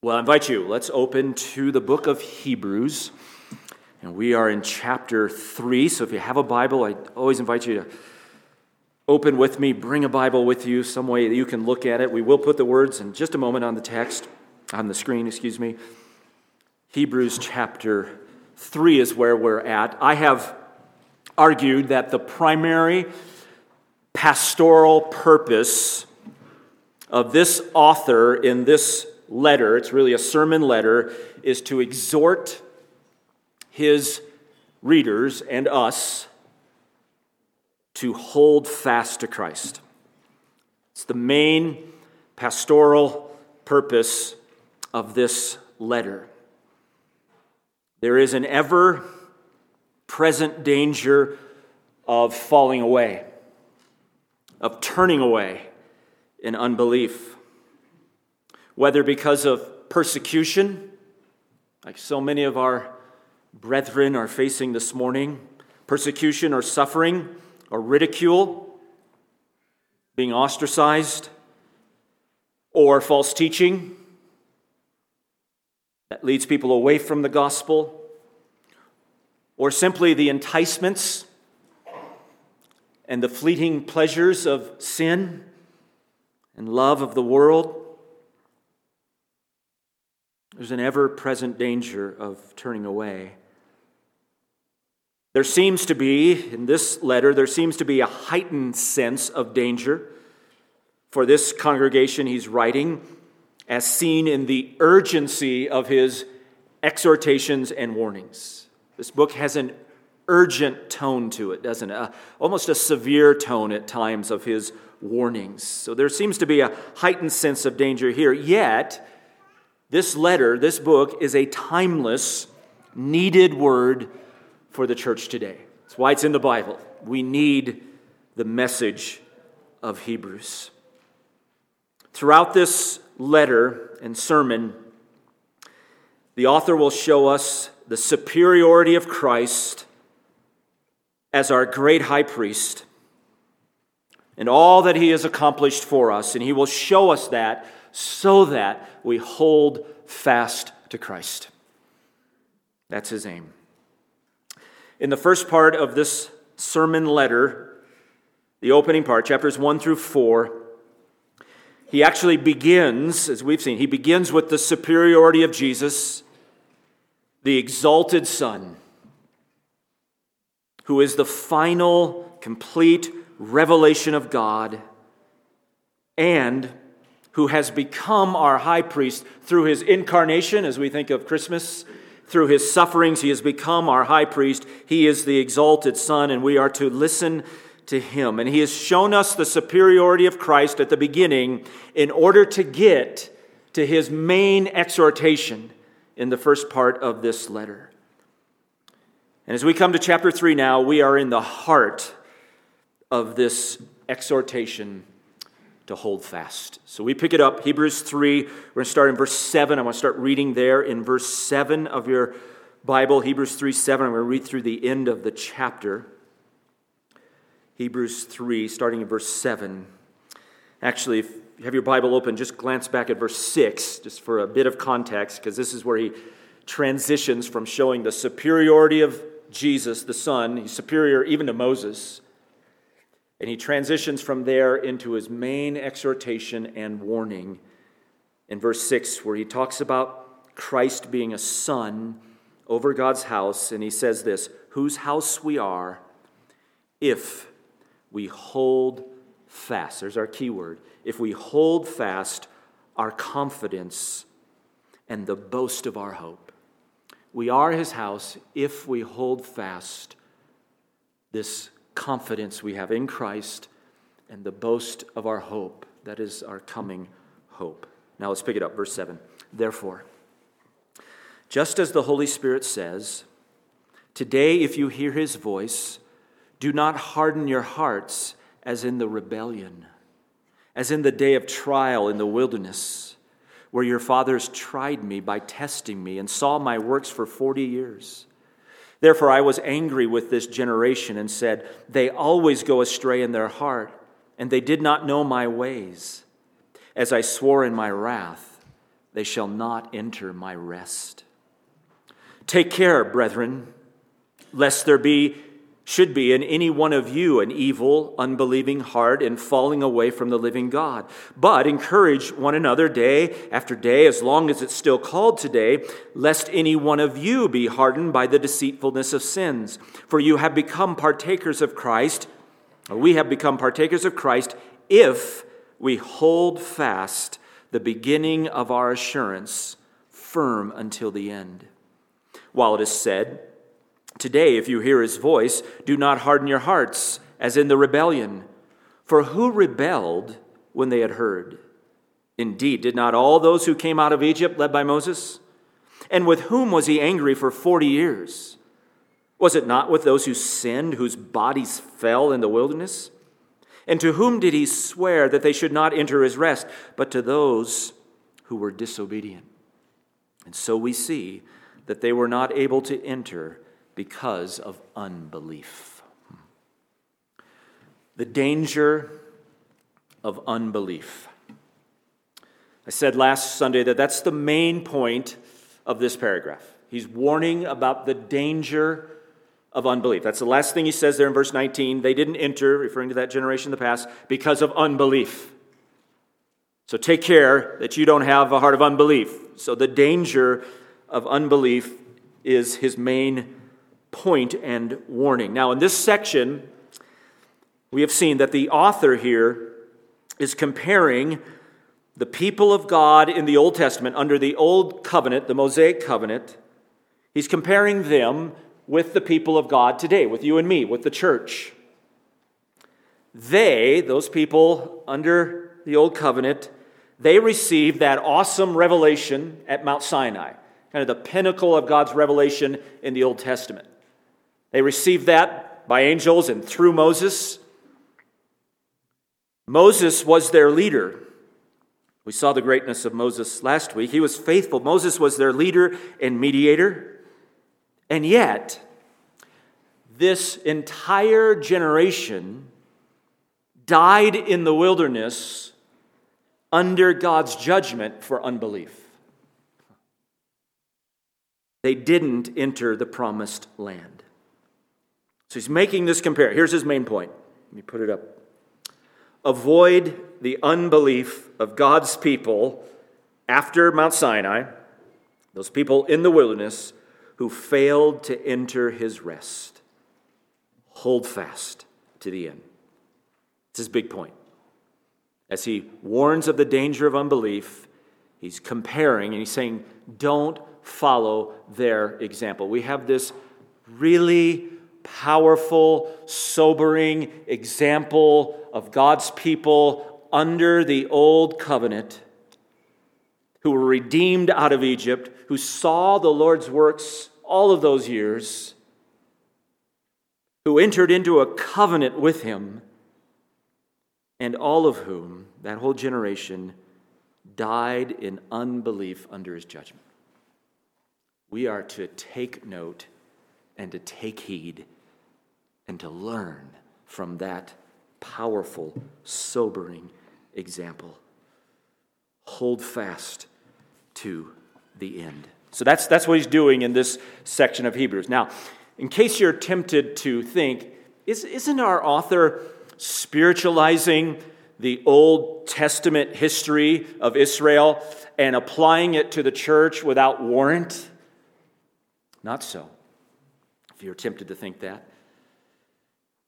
Well, I invite you, let's open to the book of Hebrews, and we are in chapter 3, so if you have a Bible, I always invite you to open with me, bring a Bible with you, some way that you can look at it. We will put the words in just a moment on the screen, Hebrews chapter 3 is where we're at. I have argued that the primary pastoral purpose of this author in this letter, it's really a sermon letter, is to exhort his readers and us to hold fast to Christ. It's the main pastoral purpose of this letter. There is an ever-present danger of falling away, of turning away in unbelief, whether because of persecution, like so many of our brethren are facing this morning, persecution or suffering or ridicule, being ostracized, or false teaching that leads people away from the gospel, or simply the enticements and the fleeting pleasures of sin and love of the world. There's an ever-present danger of turning away. There seems to be, in this letter, there seems to be a heightened sense of danger for this congregation he's writing, as seen in the urgency of his exhortations and warnings. This book has an urgent tone to it, doesn't it? Almost a severe tone at times of his warnings. So there seems to be a heightened sense of danger here, yet this letter, this book, is a timeless, needed word for the church today. That's why it's in the Bible. We need the message of Hebrews. Throughout this letter and sermon, the author will show us the superiority of Christ as our great high priest and all that he has accomplished for us, and he will show us that so that we hold fast to Christ. That's his aim. In the first part of this sermon letter, the opening part, chapters 1 through 4, he actually begins, as we've seen, he begins with the superiority of Jesus, the exalted Son, who is the final, complete revelation of God, and who has become our high priest through his incarnation, as we think of Christmas, through his sufferings, he has become our high priest. He is the exalted Son, and we are to listen to him. And he has shown us the superiority of Christ at the beginning in order to get to his main exhortation in the first part of this letter. And as we come to chapter 3 now, we are in the heart of this exhortation to hold fast. So we pick it up, Hebrews 3, we're going to start in verse 7. I'm going to start reading there in verse 7 of your Bible, Hebrews 3, 7. I'm going to read through the end of the chapter. Hebrews 3, starting in verse 7. Actually, if you have your Bible open, just glance back at verse 6, just for a bit of context, because this is where he transitions from showing the superiority of Jesus, the Son. He's superior even to Moses. And he transitions from there into his main exhortation and warning in verse 6, where he talks about Christ being a son over God's house. And he says this, whose house we are if we hold fast. There's our key word. If we hold fast our confidence and the boast of our hope. We are his house if we hold fast this confidence we have in Christ and the boast of our hope. That is our coming hope. Now let's pick it up, verse 7. Therefore, just as the Holy Spirit says, today if you hear his voice, do not harden your hearts as in the rebellion, as in the day of trial in the wilderness, where your fathers tried me by testing me and saw my works for 40 years. Therefore, I was angry with this generation and said, they always go astray in their heart, and they did not know my ways. As I swore in my wrath, they shall not enter my rest. Take care, brethren, lest there should be in any one of you an evil, unbelieving heart and falling away from the living God. But encourage one another day after day, as long as it's still called today, lest any one of you be hardened by the deceitfulness of sins. For you have become partakers of Christ, or we have become partakers of Christ, if we hold fast the beginning of our assurance firm until the end. While it is said, today, if you hear his voice, do not harden your hearts as in the rebellion. For who rebelled when they had heard? Indeed, did not all those who came out of Egypt led by Moses? And with whom was he angry for 40 years? Was it not with those who sinned, whose bodies fell in the wilderness? And to whom did he swear that they should not enter his rest, but to those who were disobedient? And so we see that they were not able to enter because of unbelief. The danger of unbelief. I said last Sunday that that's the main point of this paragraph. He's warning about the danger of unbelief. That's the last thing he says there in verse 19. They didn't enter, referring to that generation in the past, because of unbelief. So take care that you don't have a heart of unbelief. So the danger of unbelief is his main point and warning. Now, in this section, we have seen that the author here is comparing the people of God in the Old Testament under the Old Covenant, the Mosaic Covenant. He's comparing them with the people of God today, with you and me, with the church. Those people under the Old Covenant, they received that awesome revelation at Mount Sinai, kind of the pinnacle of God's revelation in the Old Testament. They received that by angels and through Moses. Moses was their leader. We saw the greatness of Moses last week. He was faithful. Moses was their leader and mediator. And yet, this entire generation died in the wilderness under God's judgment for unbelief. They didn't enter the promised land. So he's making this compare. Here's his main point. Let me put it up. Avoid the unbelief of God's people after Mount Sinai, those people in the wilderness who failed to enter his rest. Hold fast to the end. It's his big point. As he warns of the danger of unbelief, he's comparing and he's saying, don't follow their example. We have this really powerful, sobering example of God's people under the Old Covenant who were redeemed out of Egypt, who saw the Lord's works all of those years, who entered into a covenant with him, and all of whom, that whole generation, died in unbelief under his judgment. We are to take note and to take heed and to learn from that powerful, sobering example. Hold fast to the end. So that's what he's doing in this section of Hebrews. Now, in case you're tempted to think, isn't our author spiritualizing the Old Testament history of Israel and applying it to the church without warrant? Not so, if you're tempted to think that.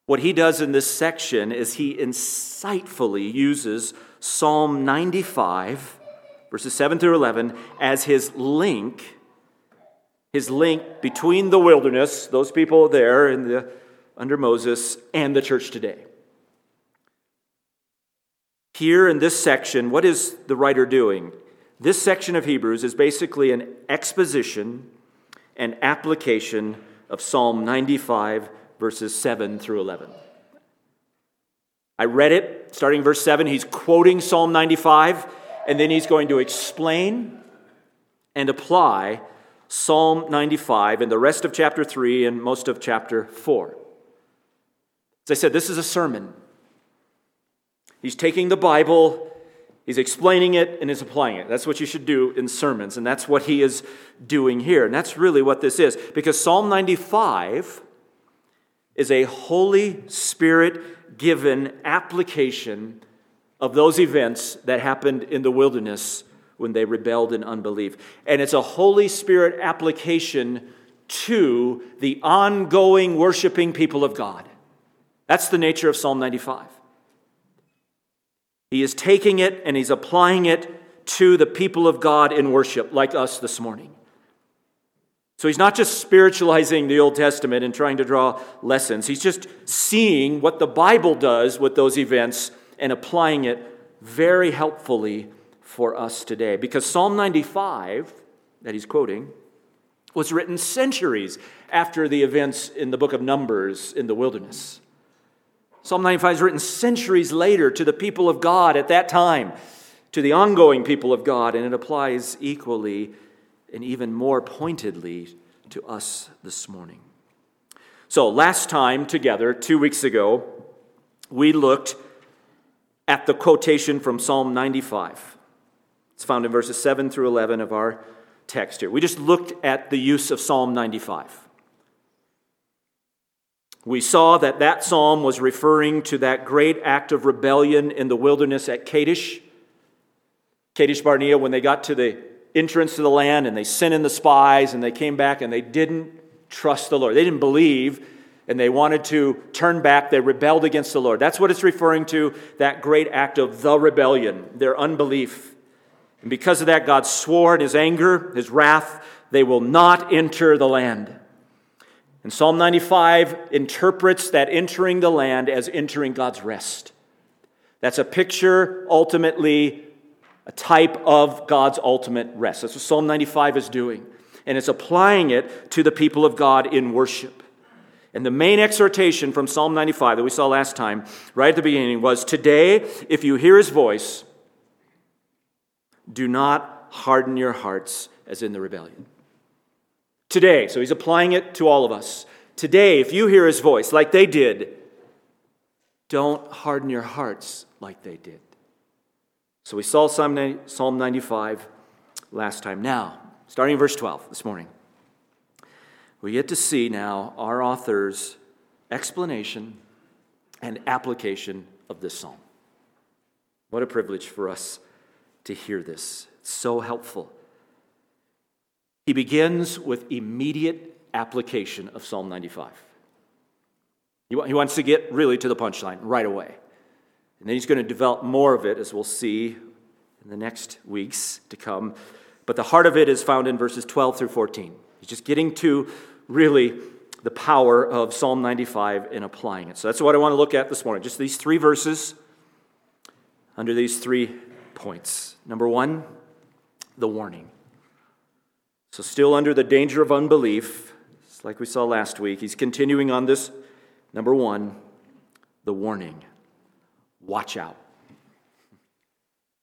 What he does in this section is he insightfully uses Psalm 95, verses 7 through 11, as his link between the wilderness, those people there under Moses, and the church today. Here in this section, what is the writer doing? This section of Hebrews is basically an exposition and application of Psalm 95, verses 7 through 11. I read it, starting verse 7. He's quoting Psalm 95, and then he's going to explain and apply Psalm 95 and the rest of chapter 3 and most of chapter 4. As I said, this is a sermon. He's taking the Bible, He's explaining it and he's applying it. That's what you should do in sermons, and that's what he is doing here. And that's really what this is, because Psalm 95 is a Holy Spirit-given application of those events that happened in the wilderness when they rebelled in unbelief. And it's a Holy Spirit application to the ongoing worshiping people of God. That's the nature of Psalm 95. He is taking it and he's applying it to the people of God in worship, like us this morning. So he's not just spiritualizing the Old Testament and trying to draw lessons. He's just seeing what the Bible does with those events and applying it very helpfully for us today. Because Psalm 95, that he's quoting, was written centuries after the events in the book of Numbers in the wilderness. Psalm 95 is written centuries later to the people of God at that time, to the ongoing people of God, and it applies equally and even more pointedly to us this morning. So last time together, 2 weeks ago, we looked at the quotation from Psalm 95. It's found in verses 7 through 11 of our text here. We just looked at the use of Psalm 95. We saw that that psalm was referring to that great act of rebellion in the wilderness at Kadesh Barnea, when they got to the entrance to the land and they sent in the spies and they came back and they didn't trust the Lord. They didn't believe and they wanted to turn back. They rebelled against the Lord. That's what it's referring to, that great act of the rebellion, their unbelief. And because of that, God swore in his anger, his wrath, they will not enter the land. And Psalm 95 interprets that entering the land as entering God's rest. That's a picture, ultimately, a type of God's ultimate rest. That's what Psalm 95 is doing. And it's applying it to the people of God in worship. And the main exhortation from Psalm 95 that we saw last time, right at the beginning, was, today, if you hear his voice, do not harden your hearts as in the rebellion. Today, so he's applying it to all of us. Today, if you hear his voice like they did, don't harden your hearts like they did. So we saw Psalm 95 last time. Now, starting in verse 12 this morning, we get to see now our author's explanation and application of this psalm. What a privilege for us to hear this. It's so helpful. He begins with immediate application of Psalm 95. He wants to get really to the punchline right away. And then he's going to develop more of it, as we'll see in the next weeks to come. But the heart of it is found in verses 12 through 14. He's just getting to really the power of Psalm 95 and applying it. So that's what I want to look at this morning. Just these three verses under these three points. Number one, the warning. So still under the danger of unbelief, it's like we saw last week, he's continuing on this. Number one, the warning. Watch out.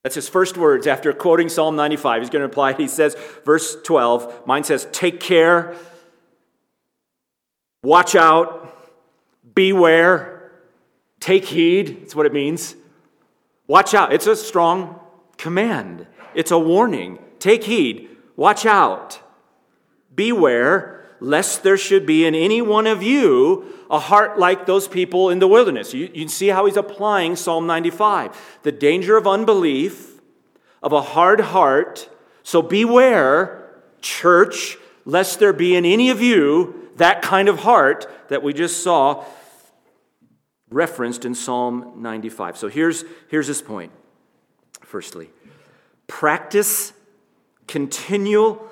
That's his first words after quoting Psalm 95. He's going to apply it. He says, verse 12, mine says, take care, watch out, beware, take heed. That's what it means. Watch out. It's a strong command. It's a warning. Take heed. Watch out. Beware, lest there should be in any one of you a heart like those people in the wilderness. You see how he's applying Psalm 95. The danger of unbelief, of a hard heart. So beware, church, lest there be in any of you that kind of heart that we just saw referenced in Psalm 95. So here's his point. Firstly, practice continual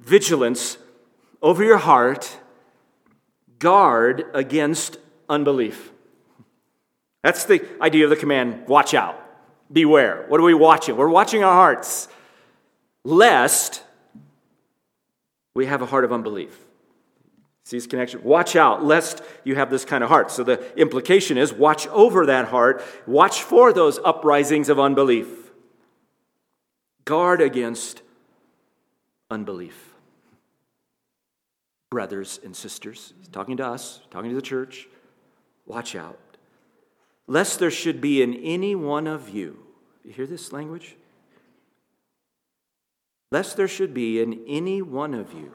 vigilance over your heart. Guard against unbelief. That's the idea of the command, watch out, beware. What are we watching? We're watching our hearts, lest we have a heart of unbelief. See his connection? Watch out, lest you have this kind of heart. So the implication is, watch over that heart. Watch for those uprisings of unbelief. Guard against unbelief. Brothers and sisters, he's talking to us, talking to the church, watch out, lest there should be in any one of you You hear this language? Lest there should be in any one of you.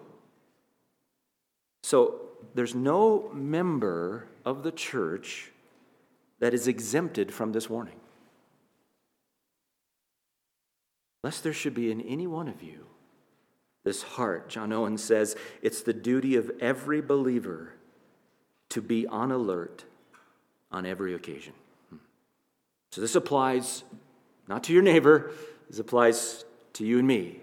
So there's no member of the church that is exempted from this warning. Lest there should be in any one of you this heart. John Owen says, it's the duty of every believer to be on alert on every occasion. So this applies not to your neighbor, this applies to you and me.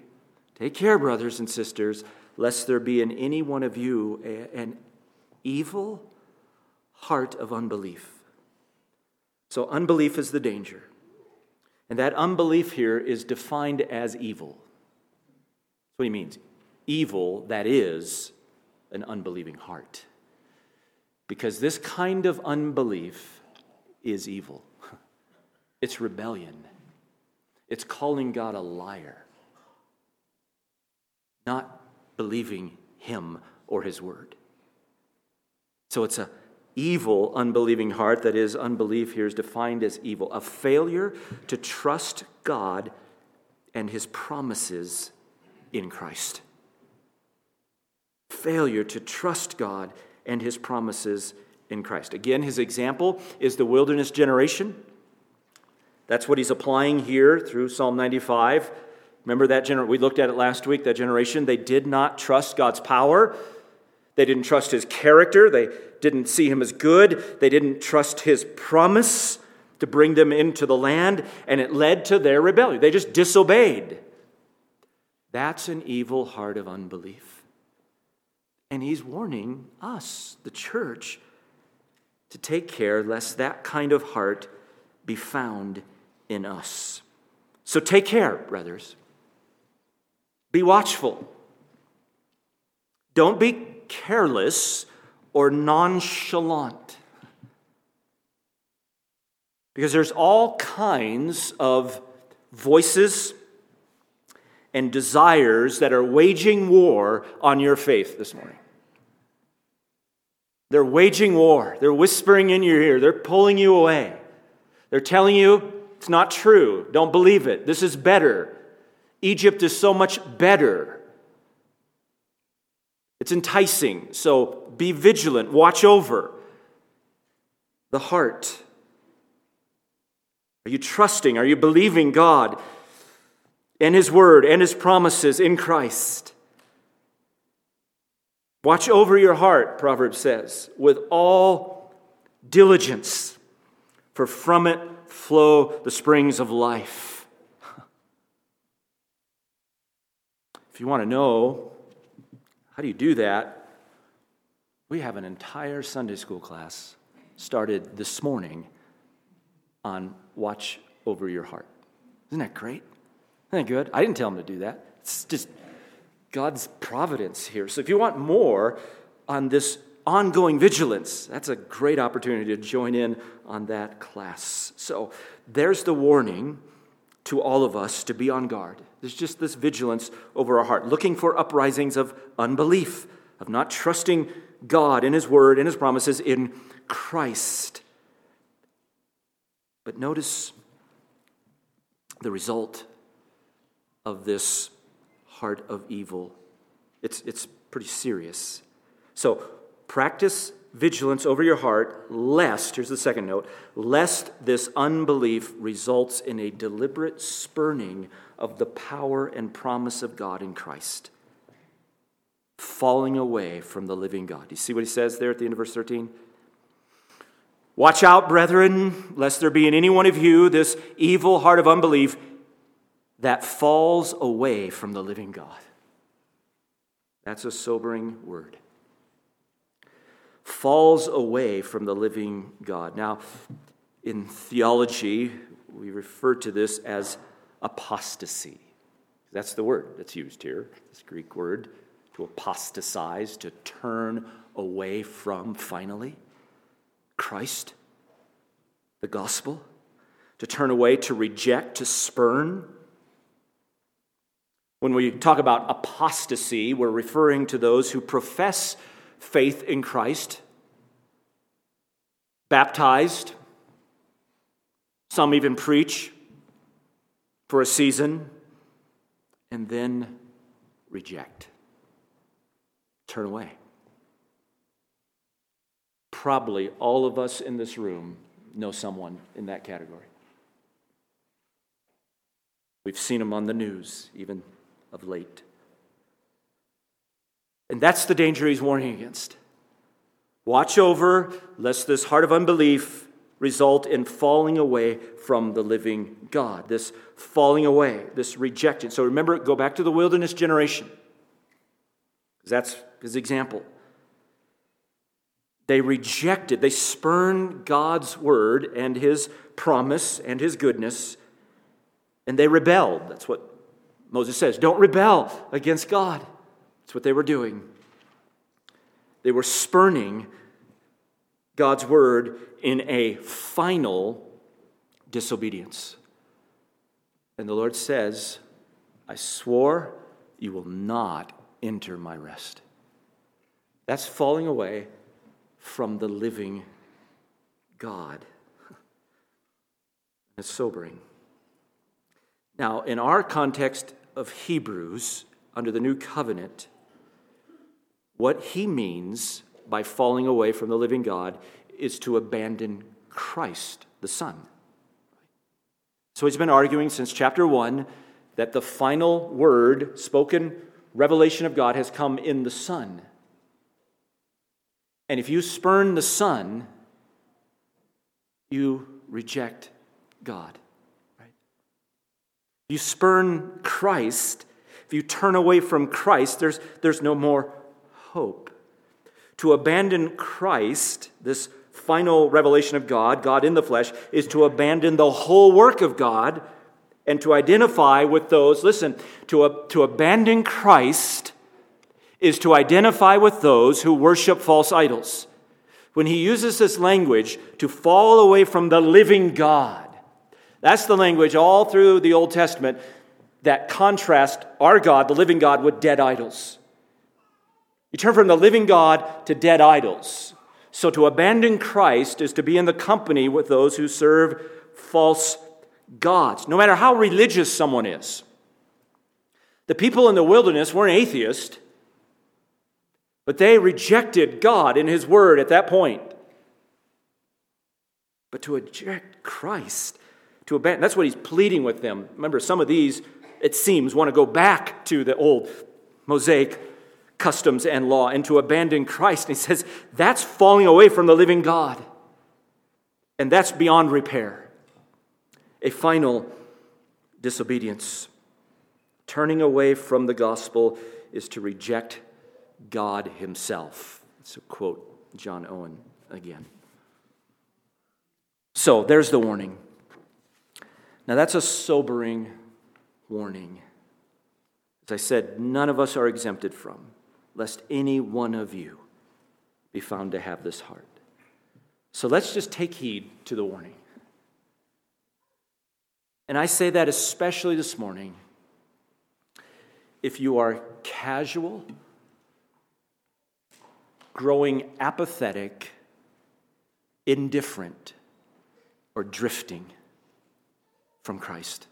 Take care, brothers and sisters, lest there be in any one of you an evil heart of unbelief. So unbelief is the danger. And that unbelief here is defined as evil. That's what he means. Evil, that is, an unbelieving heart. Because this kind of unbelief is evil. It's rebellion. It's calling God a liar. Not believing him or his word. So it's a evil, unbelieving heart, that is, unbelief here is defined as evil, a failure to trust God and his promises in Christ. Failure to trust God and his promises in Christ. Again, his example is the wilderness generation. That's what he's applying here through Psalm 95. Remember that generation, we looked at it last week, that generation, they did not trust God's power. They didn't trust his character. They didn't see him as good. They didn't trust his promise to bring them into the land, and it led to their rebellion. They just disobeyed. That's an evil heart of unbelief. And he's warning us, the church, to take care lest that kind of heart be found in us. So take care, brothers. Be watchful. Don't be careless or nonchalant. Because there's all kinds of voices and desires that are waging war on your faith this morning. They're waging war. They're whispering in your ear. They're pulling you away. They're telling you it's not true. Don't believe it. This is better. Egypt is so much better. It's enticing, so be vigilant, watch over the heart. Are you trusting? Are you believing God and his word and his promises in Christ? Watch over your heart, Proverbs says, with all diligence, for from it flow the springs of life. If you want to know, how do you do that? We have an entire Sunday school class started this morning on watch over your heart. Isn't that great? Isn't that good? I didn't tell them to do that. It's just God's providence here. So if you want more on this ongoing vigilance, that's a great opportunity to join in on that class. So there's the warning to all of us to be on guard. There's just this vigilance over our heart, looking for uprisings of unbelief, of not trusting God and his word and his promises in Christ. But notice the result of this heart of evil. It's pretty serious. So practice vigilance over your heart, lest, here's the second note, lest this unbelief results in a deliberate spurning of the power and promise of God in Christ, falling away from the living God. Do you see what he says there at the end of verse 13? Watch out, brethren, lest there be in any one of you this evil heart of unbelief that falls away from the living God. That's a sobering word. Falls away from the living God. Now, in theology, we refer to this as apostasy. That's the word that's used here, this Greek word, to apostatize, to turn away from, finally, Christ, the gospel, to turn away, to reject, to spurn. When we talk about apostasy, we're referring to those who profess faith in Christ, baptized, some even preach, for a season and then reject. Turn away. Probably all of us in this room know someone in that category. We've seen them on the news, even of late. And that's the danger he's warning against. Watch over, lest this heart of unbelief result in falling away from the living God. This falling away, this rejection. So remember, go back to the wilderness generation. That's his example. They rejected, they spurned God's word and his promise and his goodness, and they rebelled. That's what Moses says. Don't rebel against God. That's what they were doing. They were spurning God's word in a final disobedience. And the Lord says, I swore you will not enter my rest. That's falling away from the living God. It's sobering. Now, in our context of Hebrews, under the new covenant, what he means by falling away from the living God is to abandon Christ, the Son. So he's been arguing since chapter 1 that the final word, spoken revelation of God, has come in the Son. And if you spurn the Son, you reject God. Right? You spurn Christ. If you turn away from Christ, there's no more hope. To abandon Christ, this final revelation of God, God in the flesh, is to abandon the whole work of God and to identify with those. Listen, to abandon Christ is to identify with those who worship false idols. When he uses this language, to fall away from the living God, that's the language all through the Old Testament that contrasts our God, the living God, with dead idols. You turn from the living God to dead idols. So to abandon Christ is to be in the company with those who serve false gods, no matter how religious someone is. The people in the wilderness weren't atheists, but they rejected God and his word at that point. But to reject Christ, to abandon, that's what he's pleading with them. Remember, some of these, it seems, want to go back to the old Mosaic customs and law, and to abandon Christ. And he says, that's falling away from the living God. And that's beyond repair. A final disobedience. Turning away from the gospel is to reject God himself. So quote John Owen again. So there's the warning. Now that's a sobering warning. As I said, none of us are exempted from, lest any one of you be found to have this heart. So let's just take heed to the warning. And I say that especially this morning, if you are casual, growing apathetic, indifferent, or drifting from Christ.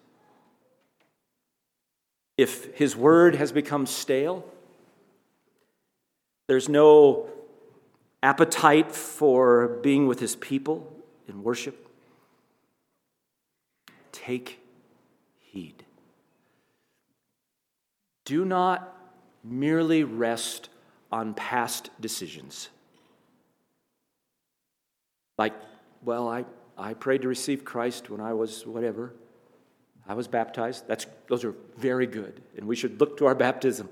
If his word has become stale, there's no appetite for being with his people in worship. Take heed. Do not merely rest on past decisions. Like, well, I prayed to receive Christ when I was whatever. I was baptized. Those are very good, and we should look to our baptism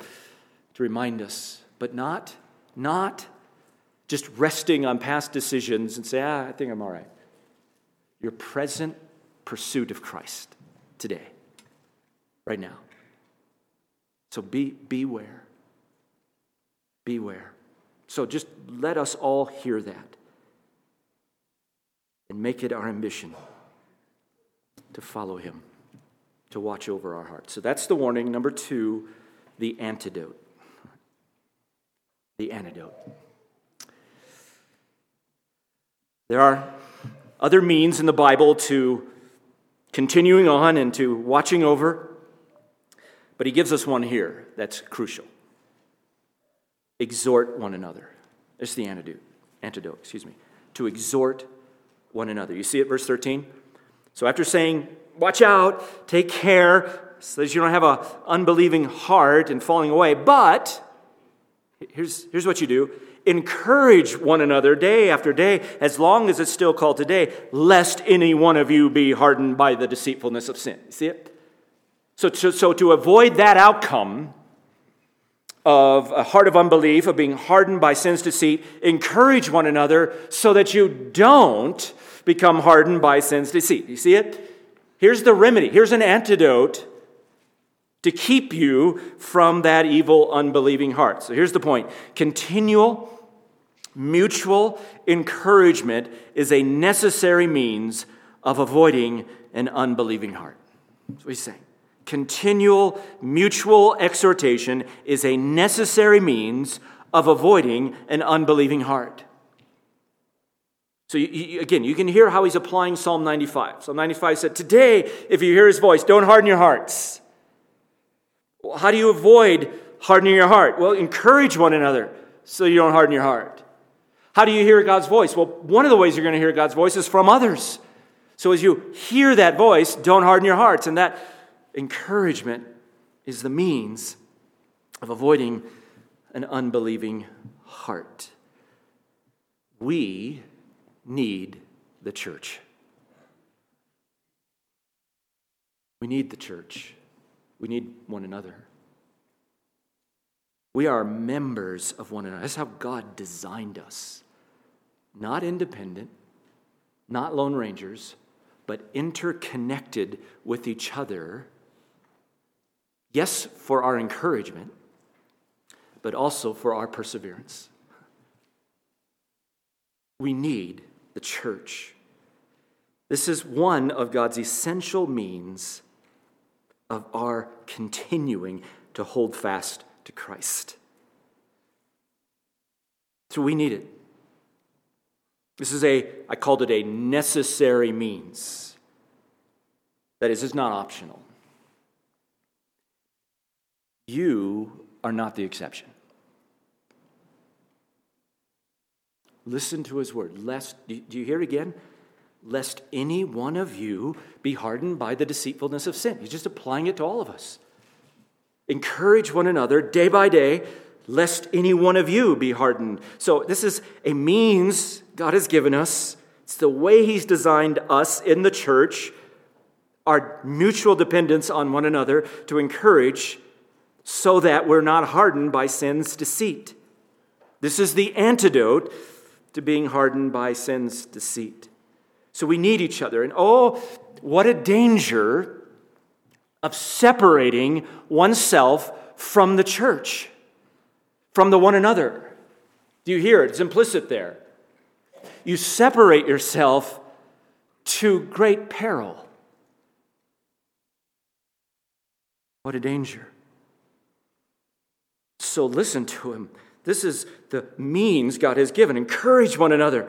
to remind us, but not just resting on past decisions and say, I think I'm all right. Your present pursuit of Christ today, right now. So beware. Beware. So just let us all hear that and make it our ambition to follow him, to watch over our hearts. So that's the warning. Number 2, the antidote. The antidote. There are other means in the Bible to continuing on into watching over. But he gives us one here that's crucial. Exhort one another. It's the antidote, to exhort one another. You see it, verse 13? So after saying, watch out, take care, so that you don't have an unbelieving heart and falling away. But here's what you do. Encourage one another day after day, as long as it's still called today, lest any one of you be hardened by the deceitfulness of sin. You see it? So to avoid that outcome of a heart of unbelief, of being hardened by sin's deceit, encourage one another so that you don't become hardened by sin's deceit. You see it? Here's the remedy. Here's an antidote to keep you from that evil, unbelieving heart. So here's the point. Continual, mutual encouragement is a necessary means of avoiding an unbelieving heart. That's what he's saying. Continual, mutual exhortation is a necessary means of avoiding an unbelieving heart. So again, you can hear how he's applying Psalm 95. Psalm 95 said, today, if you hear his voice, don't harden your hearts. Well, how do you avoid hardening your heart? Well, encourage one another so you don't harden your heart. How do you hear God's voice? Well, one of the ways you're going to hear God's voice is from others. So as you hear that voice, don't harden your hearts. And that encouragement is the means of avoiding an unbelieving heart. We need the church. We need the church. We need one another. We are members of one another. That's how God designed us. Not independent, not lone rangers, but interconnected with each other. Yes, for our encouragement, but also for our perseverance. We need the church. This is one of God's essential means of our continuing to hold fast to Christ. So we need it. This is I called it a necessary means. That is, it's not optional. You are not the exception. Listen to his word. Do you hear it again? Lest any one of you be hardened by the deceitfulness of sin. He's just applying it to all of us. Encourage one another day by day, lest any one of you be hardened. So this is a means God has given us. It's the way he's designed us in the church, our mutual dependence on one another to encourage so that we're not hardened by sin's deceit. This is the antidote to being hardened by sin's deceit. So we need each other. And oh, what a danger of separating oneself from the church, from the one another. Do you hear it? It's implicit there. You separate yourself to great peril. What a danger. So listen to him. This is the means God has given. Encourage one another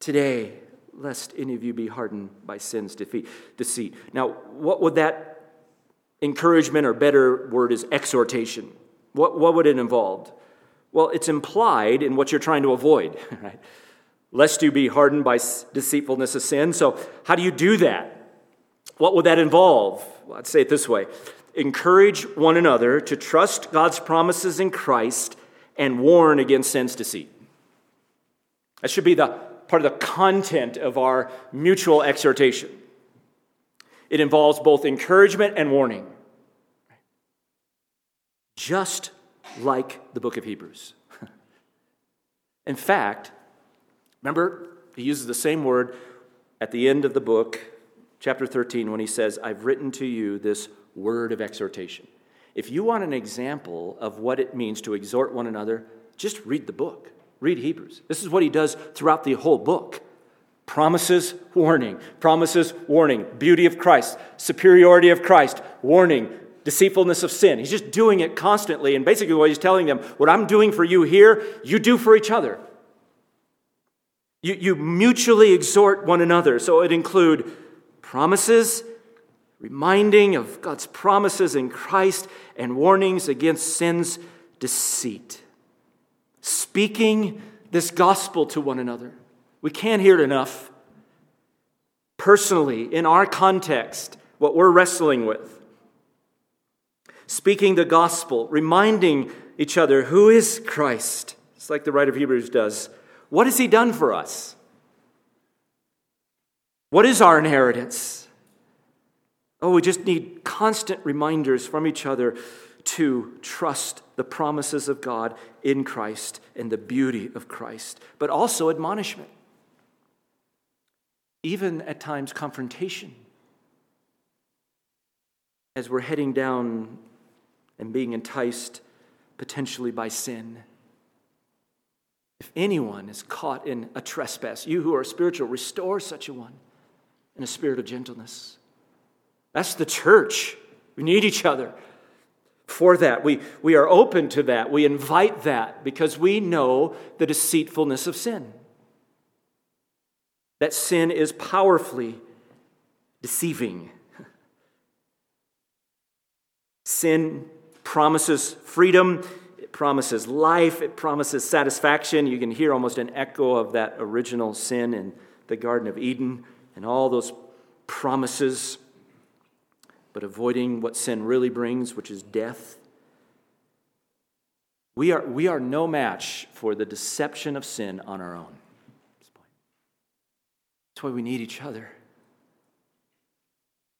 today, lest any of you be hardened by sin's deceit. Now, what would that encouragement, or better word is exhortation? What would it involve? Well, it's implied in what you're trying to avoid, right? Lest you be hardened by deceitfulness of sin. So how do you do that? What would that involve? Well, I'd say it this way. Encourage one another to trust God's promises in Christ and warn against sin's deceit. That should be the part of the content of our mutual exhortation. It involves both encouragement and warning. Just like the book of Hebrews. In fact, remember, he uses the same word at the end of the book, chapter 13, when he says, I've written to you this word of exhortation. If you want an example of what it means to exhort one another, just read the book. Read Hebrews. This is what he does throughout the whole book. Promises, warning, beauty of Christ, superiority of Christ, warning, deceitfulness of sin. He's just doing it constantly. And basically what he's telling them, what I'm doing for you here, you do for each other. You mutually exhort one another. So it include promises, reminding of God's promises in Christ, and warnings against sin's deceit. Speaking this gospel to one another. We can't hear it enough. Personally, in our context, what we're wrestling with. Speaking the gospel, reminding each other, who is Christ? It's like the writer of Hebrews does. What has he done for us? What is our inheritance? Oh, we just need constant reminders from each other to trust the promises of God in Christ and the beauty of Christ, but also admonishment. Even at times confrontation. As we're heading down and being enticed potentially by sin. If anyone is caught in a trespass, you who are spiritual, restore such a one in a spirit of gentleness. That's the church. We need each other. For that, we are open to that. We invite that because we know the deceitfulness of sin. That sin is powerfully deceiving. Sin promises freedom. It promises life. It promises satisfaction. You can hear almost an echo of that original sin in the Garden of Eden and all those promises. But avoiding what sin really brings, which is death. We are no match for the deception of sin on our own. That's why we need each other.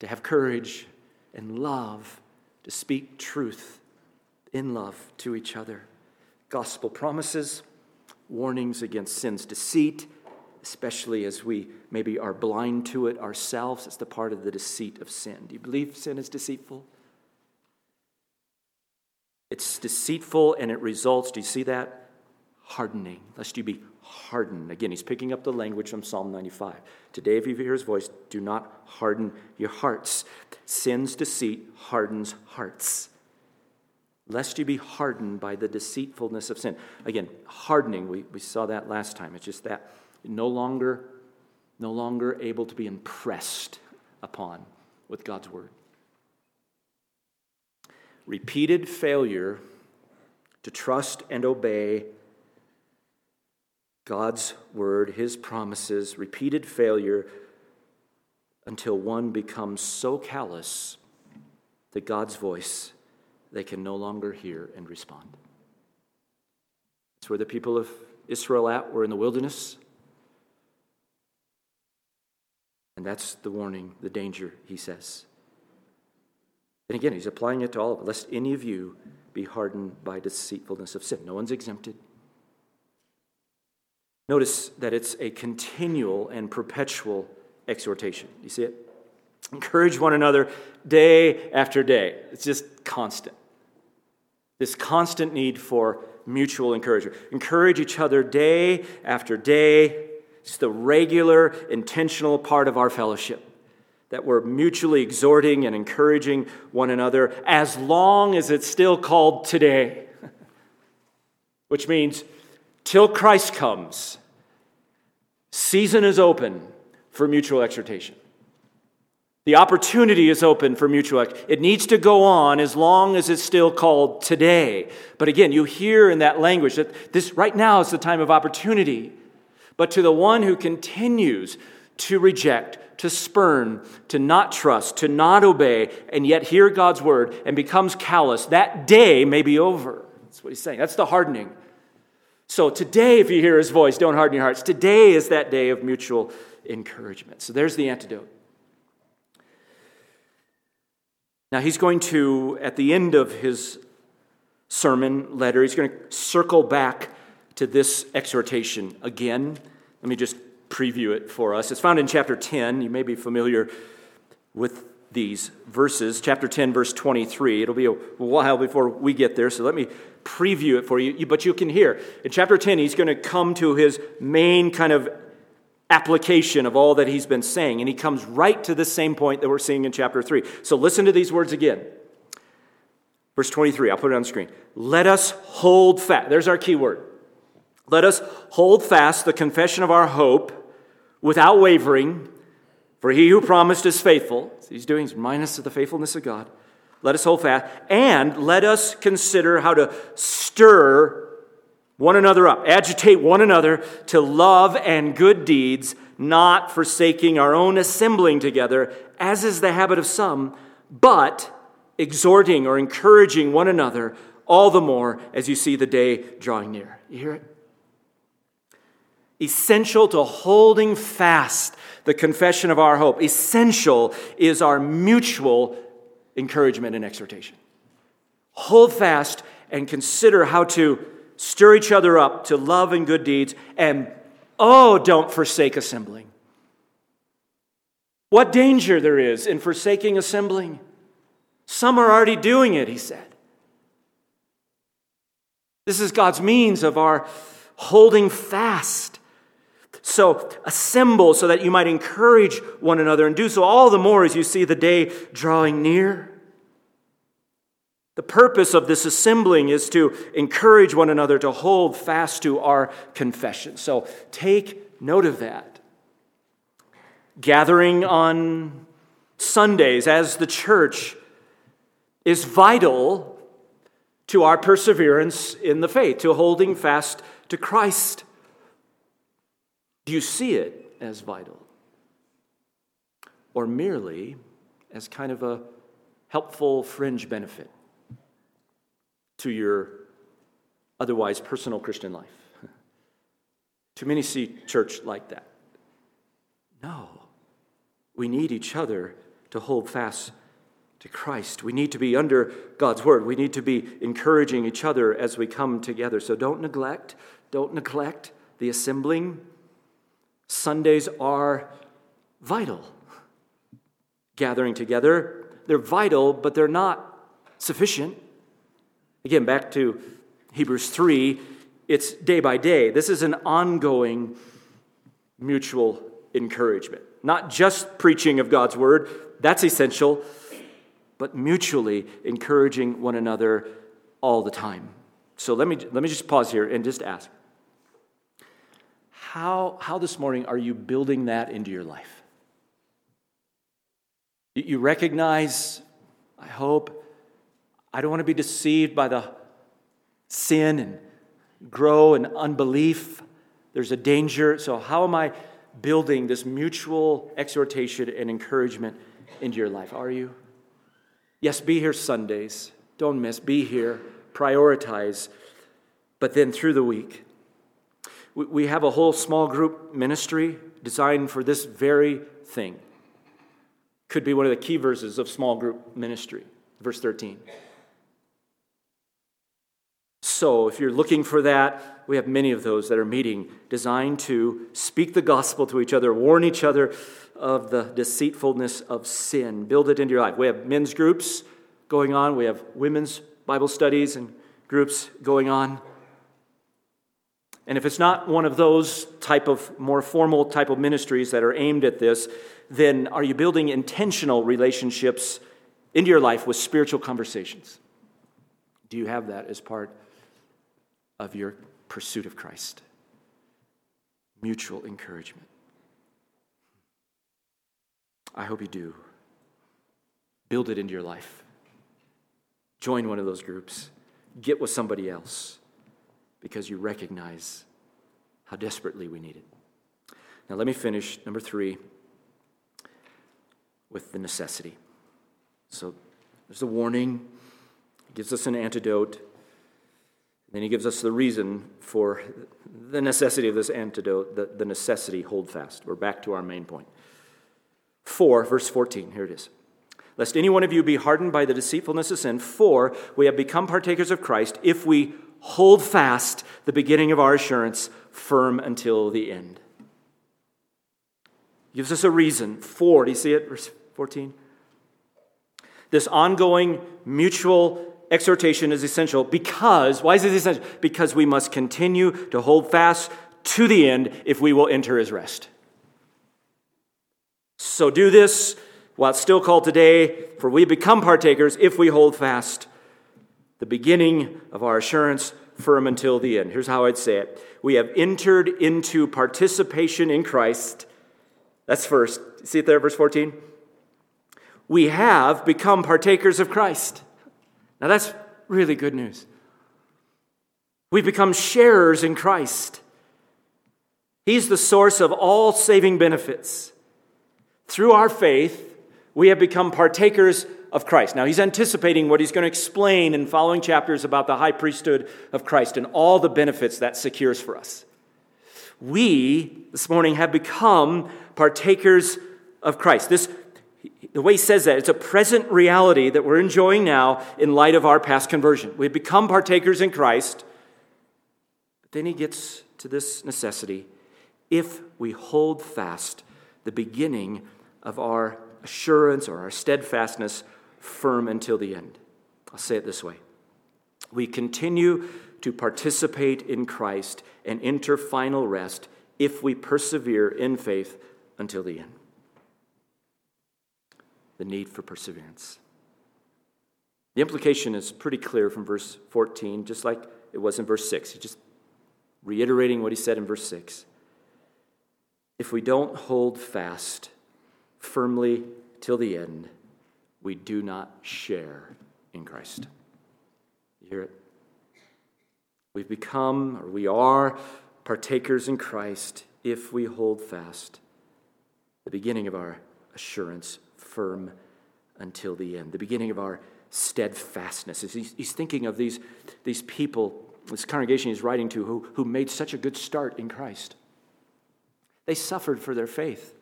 To have courage and love, to speak truth in love to each other. Gospel promises, warnings against sin's deceit, especially as we maybe are blind to it ourselves. It's the part of the deceit of sin. Do you believe sin is deceitful? It's deceitful and it results, do you see that? Hardening, lest you be hardened. Again, he's picking up the language from Psalm 95. Today, if you hear his voice, do not harden your hearts. Sin's deceit hardens hearts. Lest you be hardened by the deceitfulness of sin. Again, hardening, we saw that last time. It's just that. No longer able to be impressed upon with God's word. Repeated failure to trust and obey God's word, his promises, repeated failure until one becomes so callous that God's voice they can no longer hear and respond. That's where the people of Israel were in the wilderness. And that's the warning, the danger, he says. And again, he's applying it to all of us. Lest any of you be hardened by deceitfulness of sin. No one's exempted. Notice that it's a continual and perpetual exhortation. You see it? Encourage one another day after day. It's just constant. This constant need for mutual encouragement. Encourage each other day after day. It's the regular, intentional part of our fellowship that we're mutually exhorting and encouraging one another as long as it's still called today, which means till Christ comes, season is open for mutual exhortation. The opportunity is open for mutual exhortation. It needs to go on as long as it's still called today. But again, you hear in that language that this right now is the time of opportunity. But to the one who continues to reject, to spurn, to not trust, to not obey, and yet hear God's word and becomes callous, that day may be over. That's what he's saying. That's the hardening. So today, if you hear his voice, don't harden your hearts. Today is that day of mutual encouragement. So there's the antidote. Now he's going to, at the end of his sermon letter, he's going to circle back to this exhortation again. Let me just preview it for us. It's found in chapter 10. You may be familiar with these verses. Chapter 10, verse 23. It'll be a while before we get there, so let me preview it for you. But you can hear. In chapter 10, he's going to come to his main kind of application of all that he's been saying. And he comes right to the same point that we're seeing in chapter 3. So listen to these words again. Verse 23. I'll put it on the screen. Let us hold fast. There's our key word. Let us hold fast the confession of our hope without wavering, For he who promised is faithful. So he's doing minus of the faithfulness of God. Let us hold fast. And let us consider how to stir one another up, agitate one another to love and good deeds, not forsaking our own assembling together, as is the habit of some, but exhorting or encouraging one another, all the more as you see the day drawing near. You hear it? Essential to holding fast the confession of our hope. Essential is our mutual encouragement and exhortation. Hold fast and consider how to stir each other up to love and good deeds, and don't forsake assembling. What danger there is in forsaking assembling. Some are already doing it, he said. This is God's means of our holding fast. So assemble so that you might encourage one another, and do so all the more as you see the day drawing near. The purpose of this assembling is to encourage one another to hold fast to our confession. So take note of that. Gathering on Sundays as the church is vital to our perseverance in the faith, to holding fast to Christ. Do you see it as vital? Or merely as kind of a helpful fringe benefit to your otherwise personal Christian life? Too many see church like that. No. We need each other to hold fast to Christ. We need to be under God's word. We need to be encouraging each other as we come together. So don't neglect the assembling. Sundays are vital. Gathering together, they're vital, but they're not sufficient. Again, back to Hebrews 3, it's day by day. This is an ongoing mutual encouragement. Not just preaching of God's word, that's essential, but mutually encouraging one another all the time. So let me just pause here and just ask, how this morning are you building that into your life? You recognize, I hope, I don't want to be deceived by the sin and grow in unbelief. There's a danger. So how am I building this mutual exhortation and encouragement into your life? Are you? Yes, be here Sundays. Don't miss. Be here. Prioritize. But then through the week, we have a whole small group ministry designed for this very thing. Could be one of the key verses of small group ministry, verse 13. So if you're looking for that, we have many of those that are meeting designed to speak the gospel to each other, warn each other of the deceitfulness of sin. Build it into your life. We have men's groups going on. We have women's Bible studies and groups going on. And if it's not one of those type of more formal type of ministries that are aimed at this, then are you building intentional relationships into your life with spiritual conversations? Do you have that as part of your pursuit of Christ? Mutual encouragement. I hope you do. Build it into your life. Join one of those groups. Get with somebody else because you recognize how desperately we need it. Now let me finish, number 3, with the necessity. So there's the warning. He gives us an antidote. Then he gives us the reason for the necessity of this antidote, the necessity, hold fast. We're back to our main point. 4, verse 14, here it is. Lest any one of you be hardened by the deceitfulness of sin, for we have become partakers of Christ if we hold fast the beginning of our assurance firm until the end. Gives us a reason. 4, do you see it? Verse 14. This ongoing mutual exhortation is essential because, why is it essential? Because we must continue to hold fast to the end if we will enter his rest. So do this while it's still called today, for we become partakers if we hold fast the beginning of our assurance firm until the end. Here's how I'd say it. We have entered into participation in Christ That's first. See it there, verse 14? We have become partakers of Christ. Now that's really good news. We become sharers in Christ. He's the source of all saving benefits. Through our faith, we have become partakers of Christ. Now, he's anticipating what he's going to explain in following chapters about the high priesthood of Christ and all the benefits that secures for us. We, this morning, have become partakers of Christ. The way he says that, it's a present reality that we're enjoying now in light of our past conversion. We've become partakers in Christ. But then he gets to this necessity. If we hold fast the beginning of our assurance or our steadfastness firm until the end. I'll say it this way. We continue to participate in Christ and enter final rest if we persevere in faith until the end. The need for perseverance. The implication is pretty clear from verse 14, just like it was in verse 6. He's just reiterating what he said in verse 6. If we don't hold fast firmly till the end, we do not share in Christ. You hear it? We've become, or we are, partakers in Christ if we hold fast the beginning of our assurance firm until the end, the beginning of our steadfastness. He's thinking of these people, this congregation he's writing to, who made such a good start in Christ. They suffered for their faith.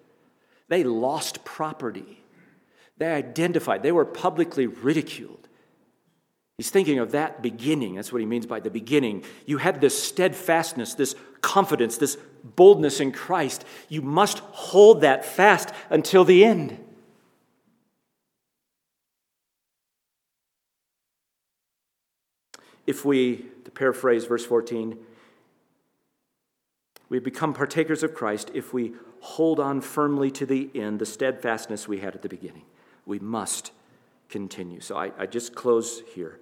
They lost property. They identified. They were publicly ridiculed. He's thinking of that beginning. That's what he means by the beginning. You had this steadfastness, this confidence, this boldness in Christ. You must hold that fast until the end. If we, to paraphrase verse 14, we become partakers of Christ if we hold on firmly to the end, the steadfastness we had at the beginning. We must continue. So I just close here.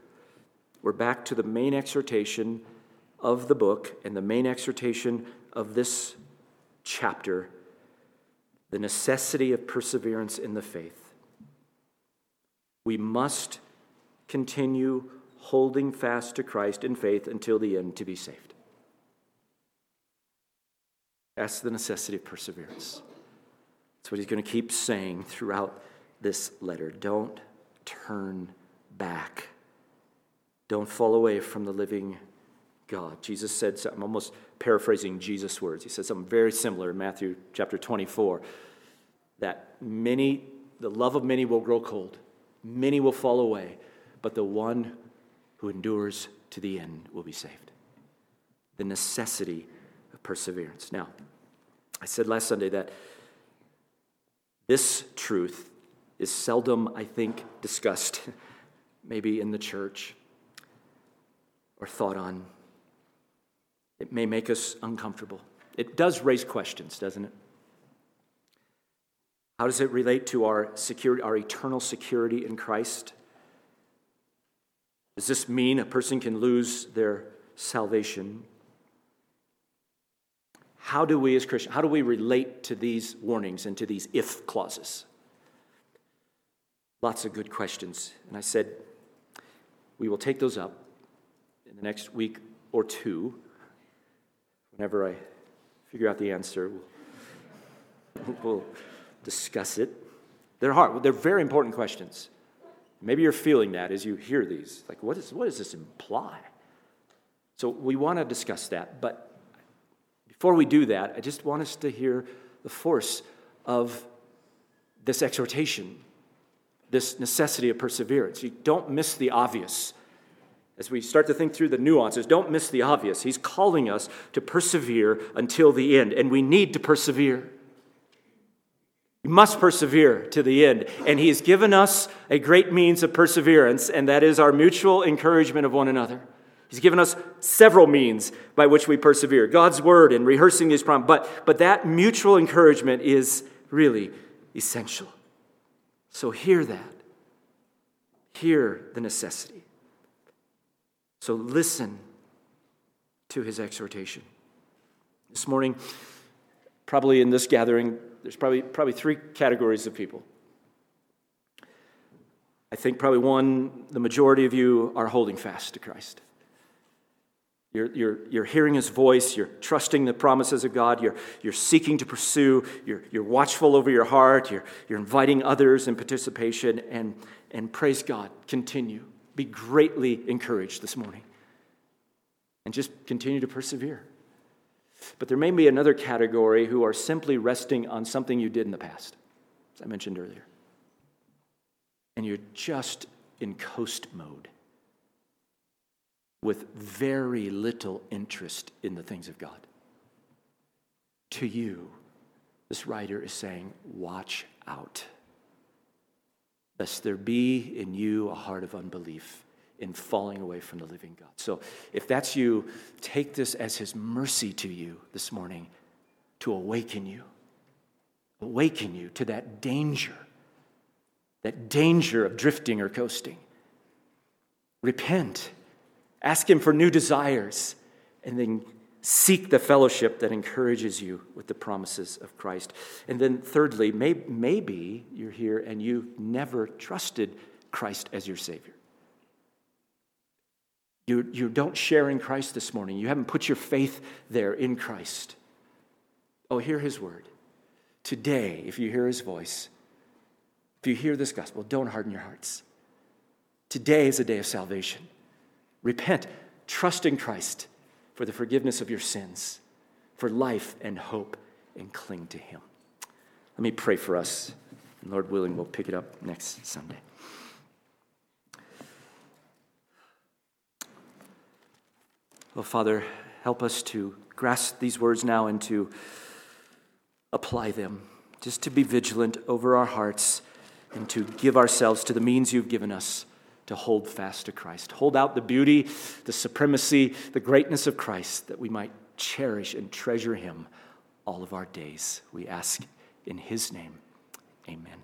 We're back to the main exhortation of the book and the main exhortation of this chapter, the necessity of perseverance in the faith. We must continue holding fast to Christ in faith until the end to be saved. That's the necessity of perseverance. That's what he's going to keep saying throughout this letter. Don't turn back. Don't fall away from the living God. Jesus said something, I'm almost paraphrasing Jesus' words. He said something very similar in Matthew chapter 24, that the love of many will grow cold. Many will fall away, but the one who endures to the end will be saved. The necessity of perseverance. Now, I said last Sunday that this truth is seldom, I think, discussed, maybe in the church or thought on. It may make us uncomfortable. It does raise questions, doesn't it? How does it relate to our security, our eternal security in Christ? Does this mean a person can lose their salvation? How do we as Christians, how do we relate to these warnings and to these if clauses? Lots of good questions. And I said, we will take those up in the next week or two. Whenever I figure out the answer, we'll discuss it. They're hard. They're very important questions. Maybe you're feeling that as you hear these. Like, what does this imply? So we want to discuss that, but before we do that, I just want us to hear the force of this exhortation, this necessity of perseverance. You don't miss the obvious. As we start to think through the nuances, don't miss the obvious. He's calling us to persevere until the end, and we need to persevere. We must persevere to the end, and he has given us a great means of perseverance, and that is our mutual encouragement of one another. He's given us several means by which we persevere. God's word and rehearsing these promises. But that mutual encouragement is really essential. So hear that. Hear the necessity. So listen to his exhortation. This morning, probably in this gathering, there's probably three categories of people. I think probably one, the majority of you are holding fast to Christ. You're hearing his voice, you're trusting the promises of God, you're seeking to pursue, you're watchful over your heart, you're inviting others in participation, and praise God, continue. Be greatly encouraged this morning. And just continue to persevere. But there may be another category who are simply resting on something you did in the past, as I mentioned earlier. And you're just in coast mode with very little interest in the things of God. To you, this writer is saying, watch out, lest there be in you a heart of unbelief in falling away from the living God. So if that's you, take this as his mercy to you this morning to awaken you to that danger of drifting or coasting. Repent. Ask him for new desires, and then seek the fellowship that encourages you with the promises of Christ. And then thirdly, maybe you're here and you've never trusted Christ as your Savior. You don't share in Christ this morning. You haven't put your faith there in Christ. Oh, hear his word. Today, if you hear his voice, if you hear this gospel, don't harden your hearts. Today is a day of salvation. Repent, trust in Christ for the forgiveness of your sins, for life and hope, and cling to him. Let me pray for us, and Lord willing, we'll pick it up next Sunday. Oh, Father, help us to grasp these words now and to apply them, just to be vigilant over our hearts and to give ourselves to the means you've given us to hold fast to Christ. Hold out the beauty, the supremacy, the greatness of Christ, that we might cherish and treasure him all of our days. We ask in his name. Amen.